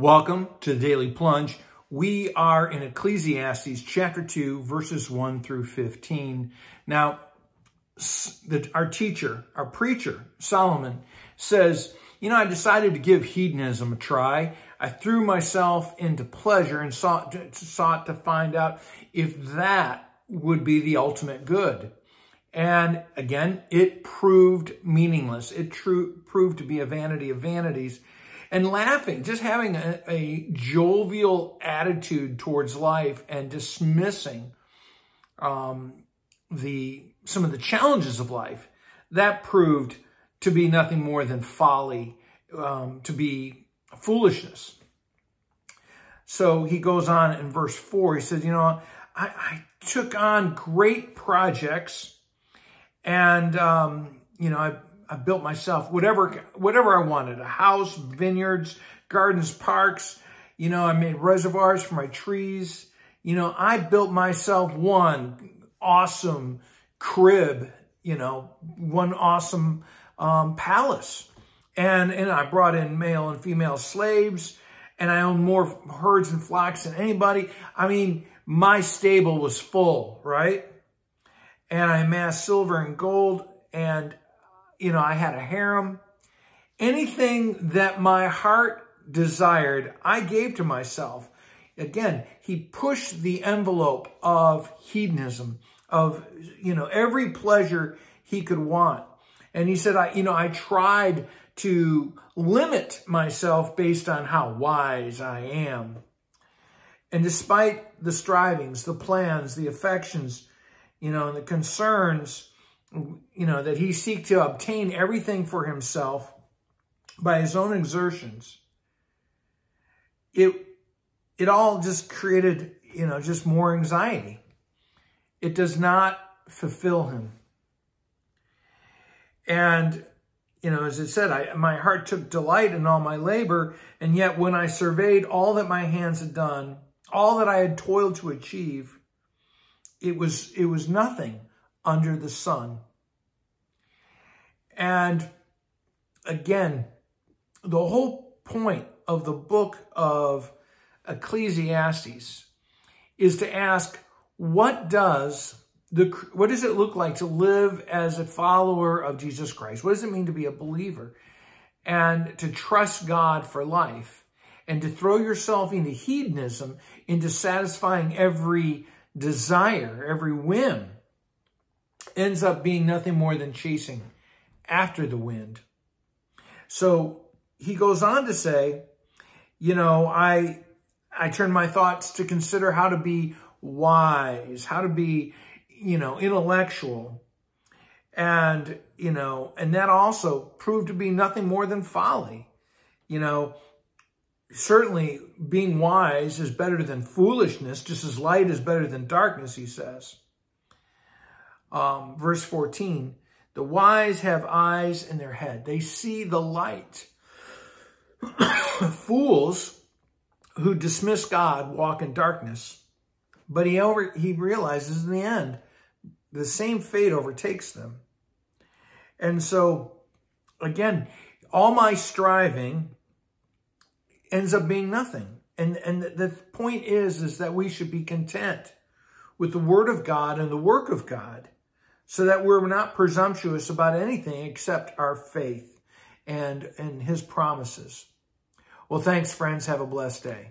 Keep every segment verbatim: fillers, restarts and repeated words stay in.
Welcome to the Daily Plunge. We are in Ecclesiastes chapter two, verses one through fifteen. Now, the, our teacher, our preacher, Solomon, says, you know, I decided to give hedonism a try. I threw myself into pleasure and sought to, sought to find out if that would be the ultimate good. And again, it proved meaningless. It true, proved to be a vanity of vanities. And laughing, just having a, a jovial attitude towards life and dismissing um, the some of the challenges of life, that proved to be nothing more than folly, um, to be foolishness. So he goes on in verse four, he says, you know, I, I took on great projects and, um, you know, I I built myself whatever whatever I wanted, a house, vineyards, gardens, parks. You know, I made reservoirs for my trees. You know, I built myself one awesome crib, you know, one awesome um, palace. And, and I brought in male and female slaves, and I owned more herds and flocks than anybody. I mean, my stable was full, right? And I amassed silver and gold, and you know, I had a harem. Anything that my heart desired, I gave to myself. Again, he pushed the envelope of hedonism, of, you know, every pleasure he could want. And he said, I, you know, I tried to limit myself based on how wise I am. And despite the strivings, the plans, the affections, you know, and the concerns, you know, that he seek to obtain everything for himself by his own exertions, it, it all just created, you know, just more anxiety. It does not fulfill him. And, you know, as it said, I, my heart took delight in all my labor, and yet when I surveyed all that my hands had done, all that I had toiled to achieve, it was, it was nothing under the sun. And again, the whole point of the book of Ecclesiastes is to ask, what does the what does it look like to live as a follower of Jesus Christ? What does it mean to be a believer and to trust God for life and to throw yourself into hedonism, into satisfying every desire, every whim? Ends up being nothing more than chasing after the wind. So he goes on to say, you know, I I turn my thoughts to consider how to be wise, how to be, you know, intellectual. And, you know, and that also proved to be nothing more than folly. You know, certainly being wise is better than foolishness, just as light is better than darkness, he says. Um, verse fourteen, the wise have eyes in their head. They see the light. Fools who dismiss God walk in darkness, but he, over, he realizes in the end, the same fate overtakes them. And so, again, all my striving ends up being nothing. And, and the, the point is, is that we should be content with the word of God and the work of God, so that we're not presumptuous about anything except our faith and, and his promises. Well, thanks, friends. Have a blessed day.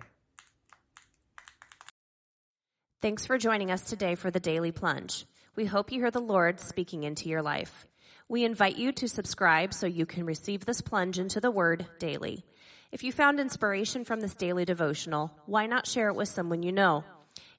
Thanks for joining us today for the Daily Plunge. We hope you hear the Lord speaking into your life. We invite you to subscribe so you can receive this plunge into the word daily. If you found inspiration from this daily devotional, why not share it with someone you know?